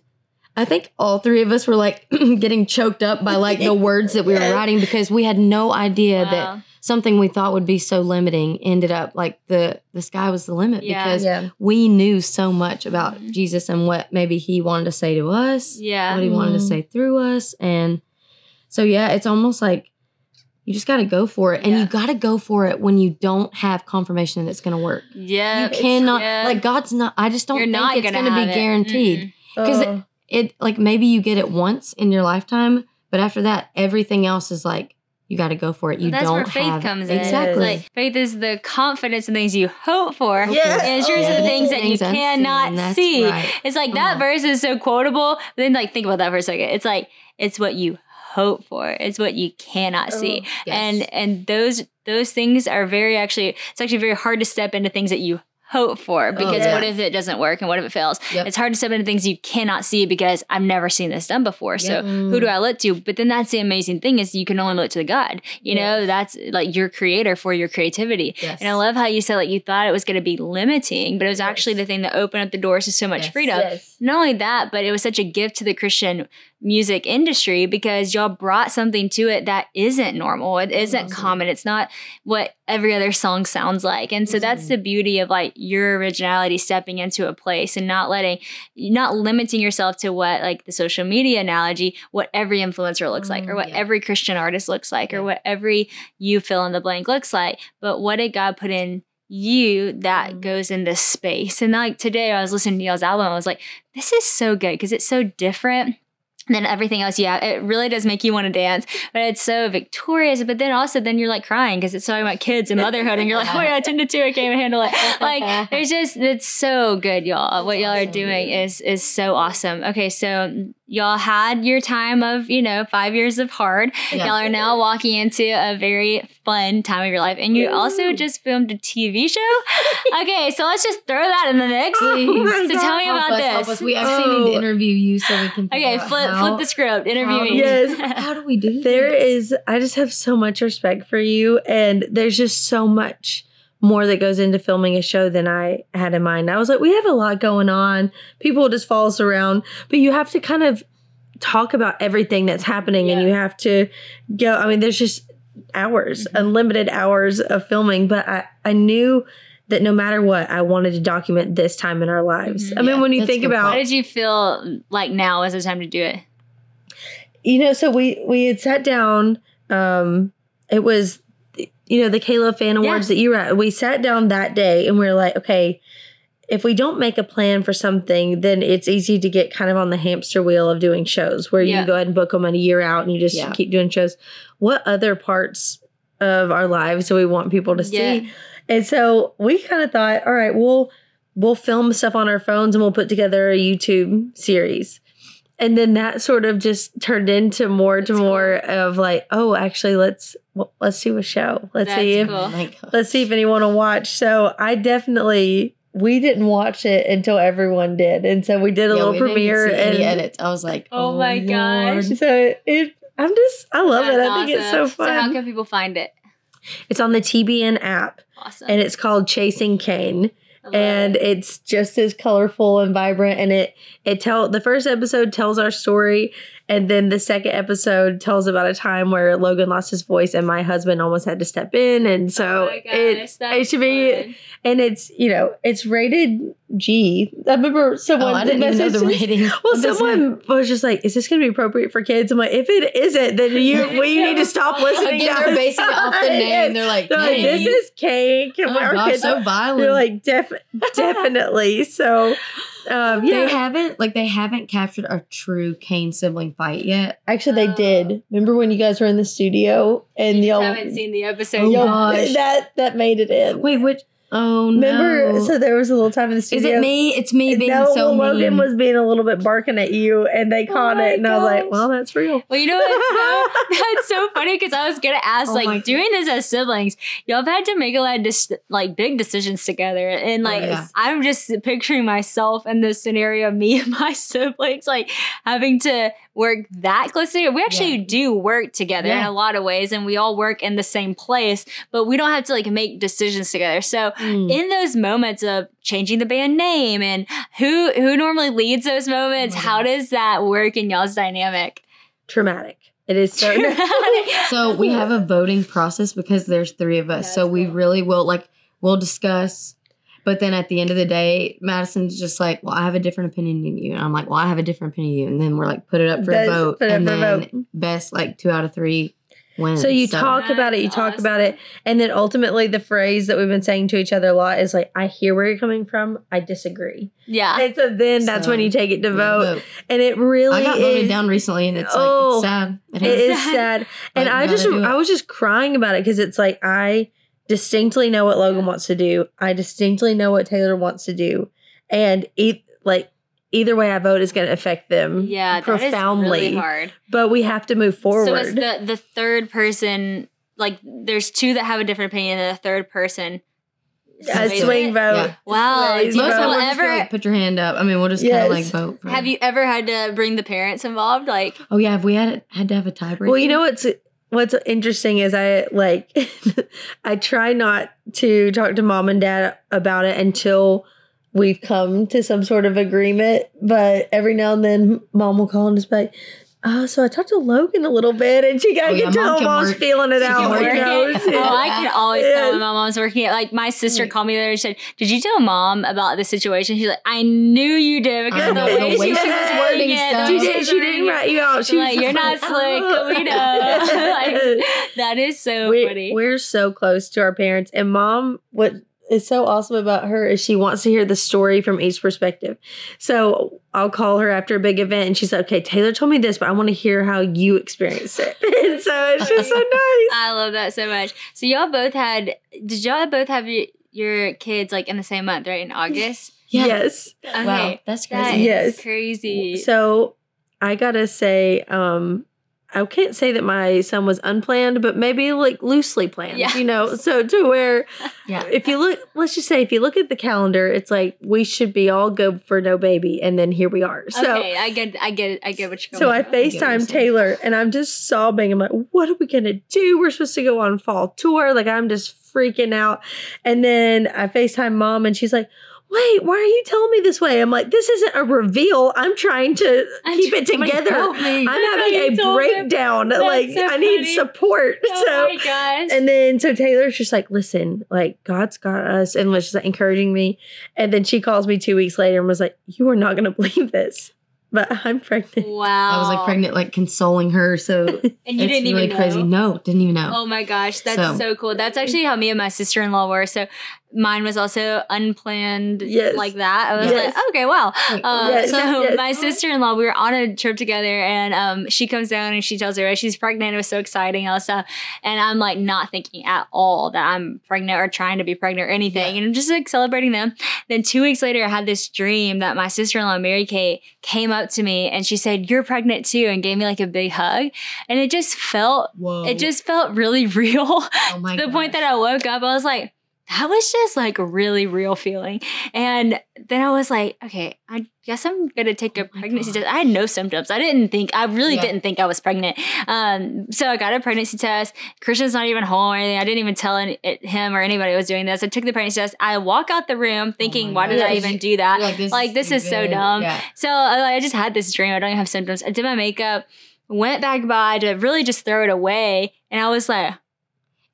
I think all three of us were like getting choked up by like the words that we were writing because we had no idea wow. that something we thought would be so limiting ended up like the, the sky was the limit yeah. because yeah. we knew so much about mm-hmm. Jesus and what maybe he wanted to say to us, yeah. what he wanted mm-hmm. to say through us. And so, yeah, it's almost like you just got to go for it. And yeah. you got to go for it when you don't have confirmation that it's going to work. Yeah. You cannot, yeah. like God's not, I just don't You're think it's going to be it. guaranteed. Because mm-hmm. oh. It like maybe you get it once in your lifetime, but after that, everything else is like you got to go for it. You well, that's don't where faith have, comes exactly. in. Exactly, like, faith is the confidence in things you hope for, yes. and it's oh, yours yeah. are the things that you things cannot see. Right. It's like that uh-huh. verse is so quotable. But then like think about that for a second. It's like it's what you hope for. It's what you cannot oh, see, yes. and and those those things are very actually. It's actually very hard to step into things that you hope for because oh, yeah. what if it doesn't work and what if it fails? Yep. It's hard to step into things you cannot see because I've never seen this done before. So yep. who do I look to? But then that's the amazing thing is you can only look to the God. You yes. know, that's like your creator for your creativity. Yes. And I love how you said like you thought it was going to be limiting, but it was yes. actually the thing that opened up the doors to so much yes. freedom. Yes. Not only that, but it was such a gift to the Christian music industry because y'all brought something to it that isn't normal. It isn't awesome. common. It's not what every other song sounds like. And so awesome. that's the beauty of like your originality stepping into a place and not letting, not limiting yourself to what like the social media analogy, what every influencer looks mm, like or what yeah. every Christian artist looks like yeah. or what every you fill in the blank looks like. But what did God put in you that mm. goes in this space? And like today I was listening to y'all's album. I was like, this is so good because it's so different than everything else. Yeah, it really does make you want to dance, but it's so victorious. But then also then you're like crying because it's talking about kids and motherhood and you're like, oh yeah, ten to two, I can't handle it. Like there's just, it's so good, y'all. What y'all are doing is is so awesome. Okay, so y'all had your time of, you know, five years of hard. Yeah. Y'all are now walking into a very fun time of your life. And you Ooh. also just filmed a T V show. Okay, so let's just throw that in the mix. Oh so God. tell me help about us, this. Help us. We actually oh. need to interview you so we can Okay, flip how, flip the script. Interview how, me. Yes. How do we do this? There is, I just have so much respect for you. And there's just so much more that goes into filming a show than I had in mind. I was like, we have a lot going on. People just follow us around. But you have to kind of talk about everything that's happening yeah. and you have to go. I mean, there's just hours, mm-hmm. unlimited hours of filming. But I, I knew that no matter what, I wanted to document this time in our lives. Mm-hmm. I mean, yeah, when you think about... Why did you feel like now was the time to do it? You know, so we, we had sat down. Um, it was... You know, the K-LOVE Fan Awards yeah. that you were at. We sat down that day and we were like, okay, if we don't make a plan for something, then it's easy to get kind of on the hamster wheel of doing shows where yeah. you go ahead and book them in a year out and you just yeah. keep doing shows. What other parts of our lives do we want people to yeah. see? And so we kind of thought, all right, we'll we'll film stuff on our phones and we'll put together a YouTube series. And then that sort of just turned into more to That's more cool. of like, oh, actually, let's let's do a show. Let's That's see if cool. let's see if anyone will watch. So I definitely we didn't watch it until everyone did, and so we did a yeah, little we premiere didn't see and any edits. I was like, oh, oh my gosh! Lord. So it, I'm just, I love That's it. I awesome. think it's so fun. So how can people find it? It's on the T B N app. Awesome, and it's called Chasing Cain. And it. it's just as colorful and vibrant, and it it tell the first episode tells our story, and then the second episode tells about a time where Logan lost his voice and my husband almost had to step in, and so oh my gosh, it it should be, and it's you know it's rated G. I remember someone oh, I didn't even know the rating. Well, someone that? was just like, "Is this going to be appropriate for kids?" I'm like, "If it isn't, then you well, you need to stop listening." Again, they're basing it off the name. They're like, they're like "This you, is cake." And oh, our gosh, kids so violent. They're like, "Definitely." Definitely. So Um, yeah. They haven't, like, they haven't captured a true Cain sibling fight yet. Actually, they oh. did. Remember when you guys were in the studio and y'all haven't seen the episode? Oh gosh, that that made it in. Wait, which? Oh Remember, no! Remember, so there was a little time in the studio. Is it me? It's me being no, so mean. No, Logan was being a little bit barking at you, and they caught oh it, and gosh. I was like, "Well, that's real." Well, you know what? So, that's so funny because I was gonna ask, oh like, doing this as siblings, y'all have had to make a lot of dis- like big decisions together, and like, oh, yeah. I'm just picturing myself in this scenario, me and my siblings, like having to work that closely. We actually yeah. do work together yeah. in a lot of ways, and we all work in the same place, but we don't have to like make decisions together. So. In those moments of changing the band name and who who normally leads those moments, oh how does that work in y'all's dynamic? Traumatic. It is so traumatic. So we have a voting process because there's three of us. That's so we cool. really will, like, we'll discuss. But then at the end of the day, Madison's just like, well, I have a different opinion than you. And I'm like, well, I have a different opinion than you. And then we're like, put it up for Best, a vote. Put it and up then for a vote. Best, like, two out of three. When, so you so talk about it, you awesome. talk about it, and then ultimately the phrase that we've been saying to each other a lot is like, I hear where you're coming from, I disagree. Yeah. And so then that's so, when you take it to vote. vote. And it really I got is, voted down recently, and it's oh, like, it's sad. It, it is sad. sad. And I just, I was just crying about it because it's like, I distinctly know what Logan yeah. wants to do. I distinctly know what Taylor wants to do. And it, like, either way I vote is going to affect them yeah, profoundly. That is really hard. But we have to move forward. So it's the, the third person, like there's two that have a different opinion and the third person. A swing vote. Yeah. Wow. Most people ever like, put your hand up. I mean, we'll just yes. kind of like vote. For have it. You ever had to bring the parents involved? Like, oh yeah, have we had, had to have a tiebreaker? Well, you know what's what's interesting is I like I try not to talk to mom and dad about it until we've come to some sort of agreement, but every now and then mom will call and just be like, oh, so I talked to Logan a little bit, and she got oh, yeah, to tell mom mom's work. feeling it she out. Can it. It. Oh, I can always yeah. tell when my mom's working it. Like, my sister called me the other day and said, did you tell mom about the situation? She's like, I knew you did because of the way she was wording it. She, did, she didn't write you out. She was like, you're not slick. We know. Like, that is so we, funny. We're so close to our parents. And mom, what is so awesome about her is she wants to hear the story from each perspective. So I'll call her after a big event and she's like, okay, Taylor told me this, but I want to hear how you experienced it. And so it's just so nice. I love that so much. So y'all both had, did y'all both have your, your kids like in the same month, right? In August? Yeah. Yes. Okay. Wow. That's crazy. That yes. crazy. So I got to say, um, I can't say that my son was unplanned, but maybe like loosely planned, yeah. you know, so to where yeah. if you look, let's just say if you look at the calendar, it's like we should be all go for no baby. And then here we are. So okay, I get I get I get what you're going on. So I FaceTime Taylor and I'm just sobbing. I'm like, what are we going to do? We're supposed to go on fall tour. Like I'm just freaking out. And then I FaceTime mom and she's like, wait, why are you telling me this way? I'm like, this isn't a reveal. I'm trying to I'm keep it together. I'm having a breakdown. Like, so I funny. need support. Oh so, my gosh. And then, so Taylor's just like, listen, like, God's got us. And was just like, encouraging me. And then she calls me two weeks later and was like, you are not going to believe this, but I'm pregnant. Wow. I was like pregnant, like consoling her. So and you didn't really even know. Crazy. No, didn't even know. Oh my gosh. That's so. so cool. That's actually how me and my sister-in-law were. So mine was also unplanned yes. like that. I was yes. like, okay, wow. Um, yes. So yes. my sister-in-law, we were on a trip together and um, she comes down and she tells her, right, she's pregnant. It was so exciting, all that stuff. And I'm like not thinking at all that I'm pregnant or trying to be pregnant or anything. Yeah. And I'm just like celebrating them. Then two weeks later, I had this dream that my sister-in-law, Mary Kate, came up to me and she said, you're pregnant too, and gave me like a big hug. And it just felt, Whoa. it just felt really real oh my to the gosh. point that I woke up. I was like, that was just like a really real feeling. And then I was like, okay, I guess I'm going to take a pregnancy test. I had no symptoms. I didn't think, I really yeah. didn't think I was pregnant. Um, so I got a pregnancy test. Christian's not even home or anything. I didn't even tell any, him or anybody was doing this. I took the pregnancy test. I walk out the room thinking, oh why gosh. did I even do that? Like, this, like, this is, is so dumb. Yeah. So I, I just had this dream. I don't even have symptoms. I did my makeup, went back by to really just throw it away. And I was like,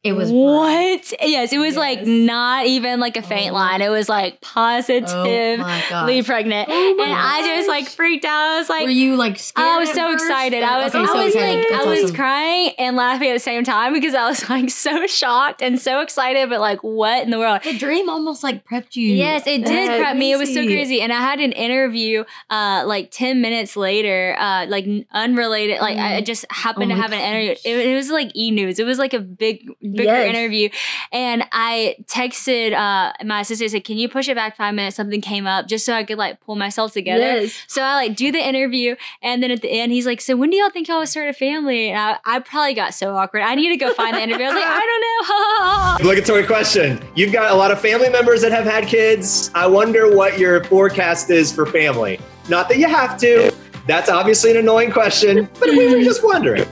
It was what? Bright. Yes, it was yes. like not even like a faint oh. line. It was like positively oh pregnant, oh and gosh. I just like freaked out. I was like, "Were you like scared?" I was so first? excited. Yeah. I was, okay, I so was like, That's I awesome. was crying and laughing at the same time because I was like so shocked and so excited. But like, what in the world? The dream almost like prepped you. Yes, it did That's prep crazy. me. It was so crazy, and I had an interview uh, like ten minutes later, uh, like unrelated. Like mm. I just happened oh to have gosh. an interview. It, it was like E! News. It was like a big. bigger yes. interview. And I texted uh, my assistant, said, can you push it back five minutes? Something came up just so I could like pull myself together. Yes. So I like do the interview. And then at the end, he's like, so when do y'all think y'all would start a family? And I, I probably got so awkward. I need to go find the interview. I was like, I don't know. Obligatory question. You've got a lot of family members that have had kids. I wonder what your forecast is for family. Not that you have to. That's obviously an annoying question, but we were just wondering.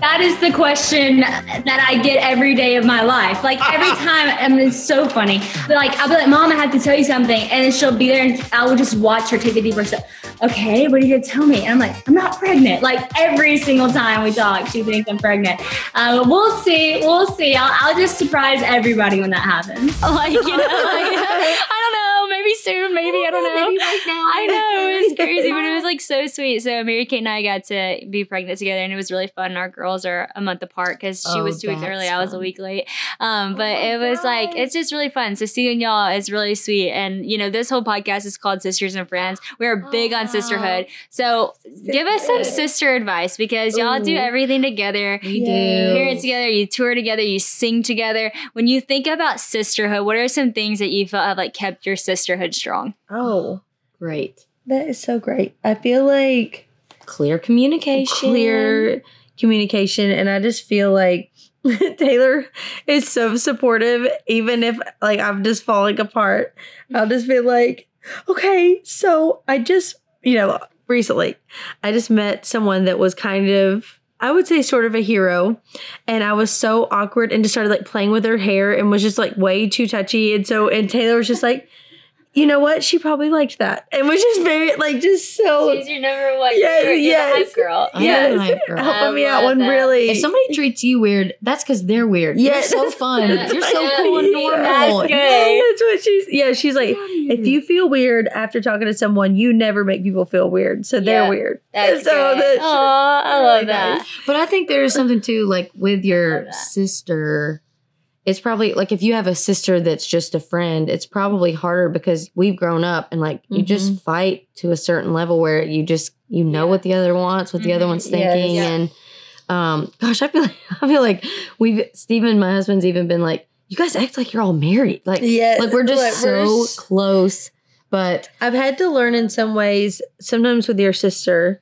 That is the question that I get every day of my life. Like every time, I mean, it's so funny. But like, I'll be like, Mom, I have to tell you something. And then she'll be there and I will just watch her take a deep breath. Okay, what are you gonna tell me? And I'm like, I'm not pregnant. Like every single time we talk, she thinks I'm pregnant. Uh, we'll see, we'll see. I'll, I'll just surprise everybody when that happens. Like, you know, like, I don't know. Maybe soon, maybe, I don't know. Maybe right now. I know, it was crazy, but it was like so sweet. So Mary Kate and I got to be pregnant together and it was really fun. Our girls are a month apart because she oh, was two weeks early, fun. I was a week late. Um, but oh it was God. like, it's just really fun. So seeing y'all is really sweet. And you know, this whole podcast is called Sisters and Friends. We're oh. big on sisterhood. So sisterhood. give us some sister advice because y'all Ooh. do everything together. We do. You parent together, you tour together, you sing together. When you think about sisterhood, what are some things that you felt have like kept your sister sisterhood strong? Oh, great. That is so great. I feel like clear communication. Clear communication. And I just feel like Taylor is so supportive. Even if like I'm just falling apart, I'll just be like, okay, so I just, you know, recently I just met someone that was kind of, I would say sort of a hero, and I was so awkward and just started like playing with her hair and was just like way too touchy. And so, and Taylor was just like, you know what? She probably liked that. And was just very, like, just so. She's your number one. Yes, You're yes. the hype girl. I'm yes. Hype girl. Helping me out one that. really. If somebody treats you weird, that's because they're weird. Yes. You're so fun. You're so yes. cool and normal. That's good. Yeah, that's what she's, yeah, she's like, if you feel weird after talking to someone, you never make people feel weird. So they're yeah, weird. That's so good. That's just, Aww, I love really that. Nice. But I think there is something, too, like, with your sister. It's probably like if you have a sister that's just a friend, it's probably harder because we've grown up and like you mm-hmm. just fight to a certain level where you just, you know, yeah. what the other wants, what mm-hmm. the other one's thinking. Yes. And um, gosh, I feel like, I feel like we've, Stephen, my husband's even been like, you guys act like you're all married. Like, yes. like we're just like, so we're... close. But I've had to learn in some ways, sometimes with your sister,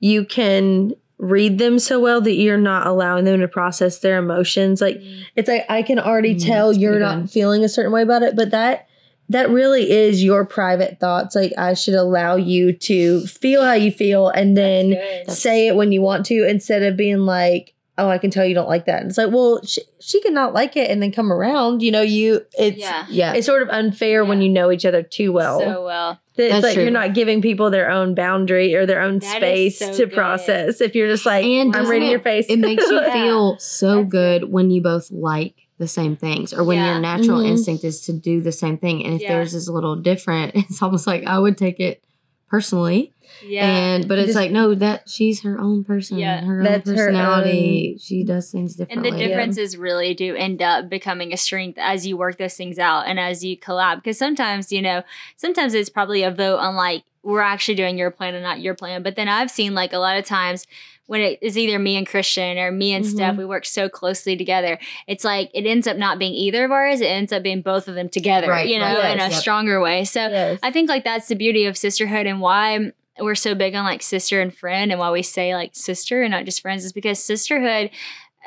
you can read them so well that you're not allowing them to process their emotions. Like it's like I can already mm, tell you're not good. feeling a certain way about it, but that that really is your private thoughts. Like I should allow you to feel how you feel and then say it when you want to, instead of being like, oh, I can tell you don't like that. And it's like, well, she, she can not like it and then come around. You know, you it's yeah, yeah. it's sort of unfair yeah. when you know each other too well. So well. It's That's like true. You're not giving people their own boundary or their own that space so to good. process. If you're just like, and I'm reading it, your face. It makes you feel yeah. so That's good it. when you both like the same things, or when yeah. your natural mm-hmm. instinct is to do the same thing. And if yeah. theirs is a little different, it's almost like I would take it personally. Yeah. And but it's just, like, no, that she's her own person. Yeah. Her That's own personality. Her own. She does things differently. And the differences yeah. really do end up becoming a strength as you work those things out and as you collab. Because sometimes, you know, sometimes it's probably a vote on like, we're actually doing your plan and not your plan. But then I've seen like a lot of times when it is either me and Christian or me and mm-hmm. Steph, we work so closely together. It's like it ends up not being either of ours. It ends up being both of them together, right, you know, right, yes, in a yep. stronger way. So yes. I think like that's the beauty of sisterhood, and why we're so big on like sister and friend, and why we say like sister and not just friends is because sisterhood,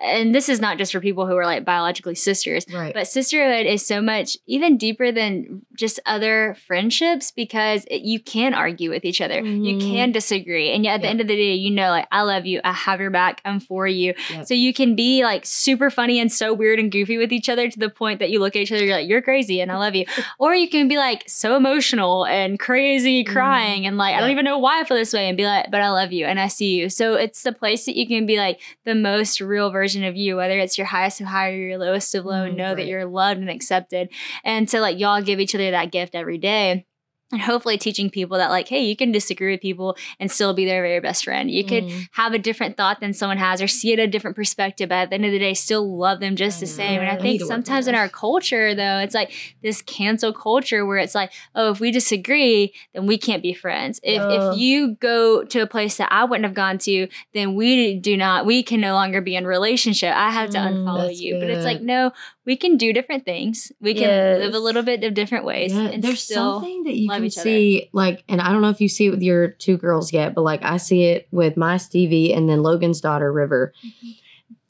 and this is not just for people who are like biologically sisters, right. but sisterhood is so much even deeper than just other friendships, because it, you can argue with each other. Mm. You can disagree. And yet at the yeah. end of the day, you know, like, I love you. I have your back. I'm for you. Yep. So you can be like super funny and so weird and goofy with each other to the point that you look at each other, you're like, you're crazy and I love you. Or you can be like so emotional and crazy crying mm. and like, yep. I don't even know why I feel this way, and be like, but I love you and I see you. So it's the place that you can be like the most real version version of you, whether it's your highest of high or your lowest of low, mm, know right. that you're loved and accepted. And to like y'all give each other that gift every day. And hopefully teaching people that like, hey, you can disagree with people and still be their very best friend. You mm-hmm. could have a different thought than someone has or see it a different perspective. But at the end of the day, still love them just the same. And I think sometimes in our culture, though, it's like this cancel culture where it's like, oh, if we disagree, then we can't be friends. If uh. if you go to a place that I wouldn't have gone to, then we do not, we can no longer be in relationship. I have to mm, unfollow you. Good. But it's like, no, we can do different things. We can yes. live a little bit of different ways. Yeah. And there's still something that you can see, like, and I don't know if you see it with your two girls yet, but like I see it with my Stevie and then Logan's daughter River, mm-hmm.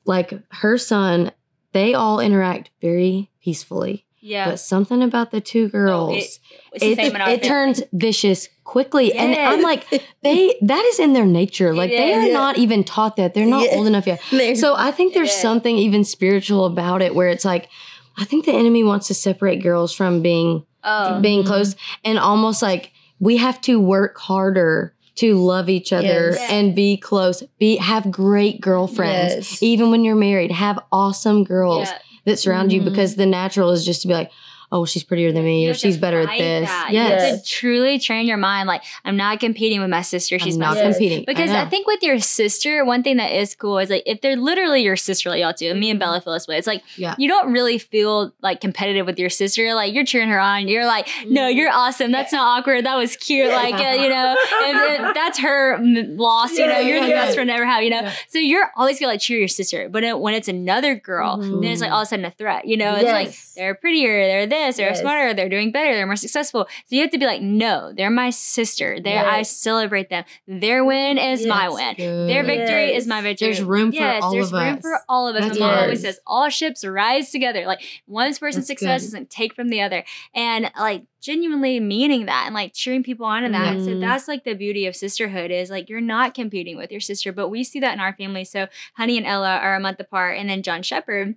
like her son. They all interact very peacefully. Yeah, but something about the two girls, oh, it, it, it turns vicious quickly, yes. and I'm like, they that is in their nature. Like they are yeah. not even taught that. They're not yeah. old enough yet. They're, so I think there's yeah. something even spiritual about it, where it's like, I think the enemy wants to separate girls from being. Oh. Being close and almost like we have to work harder to love each other yes. and be close, be have great girlfriends, yes. even when you're married, have awesome girls yeah. that surround mm-hmm. you, because the natural is just to be like, oh, she's prettier than me, or she's better at this. Yes. You have to truly train your mind. Like, I'm not competing with my sister. She's I'm not yes. competing. Because I, I think with your sister, one thing that is cool is like, if they're literally your sister, like y'all do, and me and Bella feel this way, it's like, yeah. you don't really feel like competitive with your sister. Like, you're cheering her on. You're like, no, you're awesome. That's yeah. not awkward. That was cute. Yeah. Like, uh, you know, if it, that's her loss. You yeah, know, you're yeah, the yeah. best friend I ever have, you know. Yeah. So you're always going to like cheer your sister. But when it's another girl, mm-hmm. then it's like all of a sudden a threat. You know, it's yes. like, they're prettier, they're this. They're yes. smarter, they're doing better, they're more successful. So you have to be like, no, they're my sister. They, yes. I celebrate them. Their win is yes. my win. Good. Their victory yes. is my victory. There's room for yes, all of us. There's room for all of us. My mom always says, all ships rise together. Like, one person's That's success good. Doesn't take from the other. And like, genuinely meaning that and like cheering people on in that. Mm. So that's like the beauty of sisterhood is like you're not competing with your sister, but we see that in our family. So Honey and Ella are a month apart, and then John Shepherd,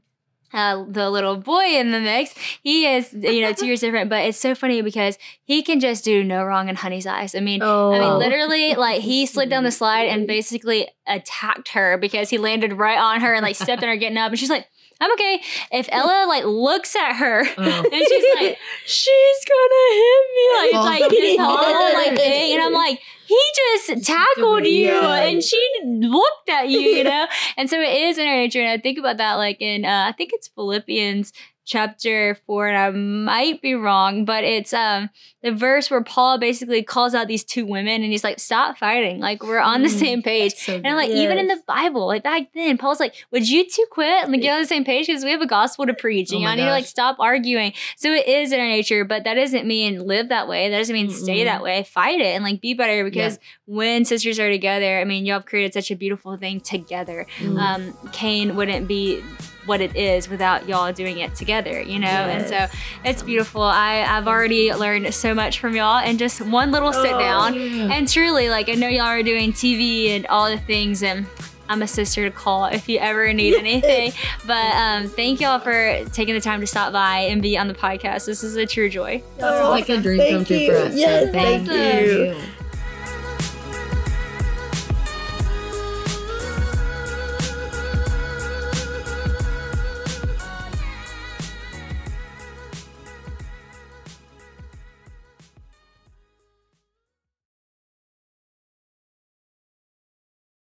Uh, the little boy in the mix, he is, you know, two years different, but it's so funny because he can just do no wrong in Honey's eyes. I mean, oh. I mean, literally, like, he slid down the slide and basically attacked her because he landed right on her and like stepped on her getting up, and she's like, I'm okay. If Ella like looks at her oh. and she's like, she's gonna hit me. Like, oh. like this whole like thing. And I'm like, he just tackled you yeah. and she looked at you, you know? And so it is in our nature. And I think about that, like in, uh, I think it's Philippians chapter four, and I might be wrong, but it's um the verse where Paul basically calls out these two women, and he's like, stop fighting, like, we're on the same page. So and I'm like, yes. even in the Bible, like, back then, Paul's like, would you two quit and like, get on the same page, because we have a gospel to preach, and oh y'all need to like stop arguing. So it is in our nature, but that doesn't mean live that way, that doesn't mean mm-hmm. stay that way. Fight it and like be better, because yeah. when sisters are together, I mean, y'all have created such a beautiful thing together. Mm. um Cain wouldn't be what it is without y'all doing it together, you know? Yes. And so it's beautiful. I, I've already learned so much from y'all and just one little sit oh, down. Yeah. And truly, like, I know y'all are doing T V and all the things, and I'm a sister to call if you ever need anything. But um, thank y'all for taking the time to stop by and be on the podcast. This is a true joy. Oh, this is like awesome. A dream come true for us. Yes, so thank, thank you. you.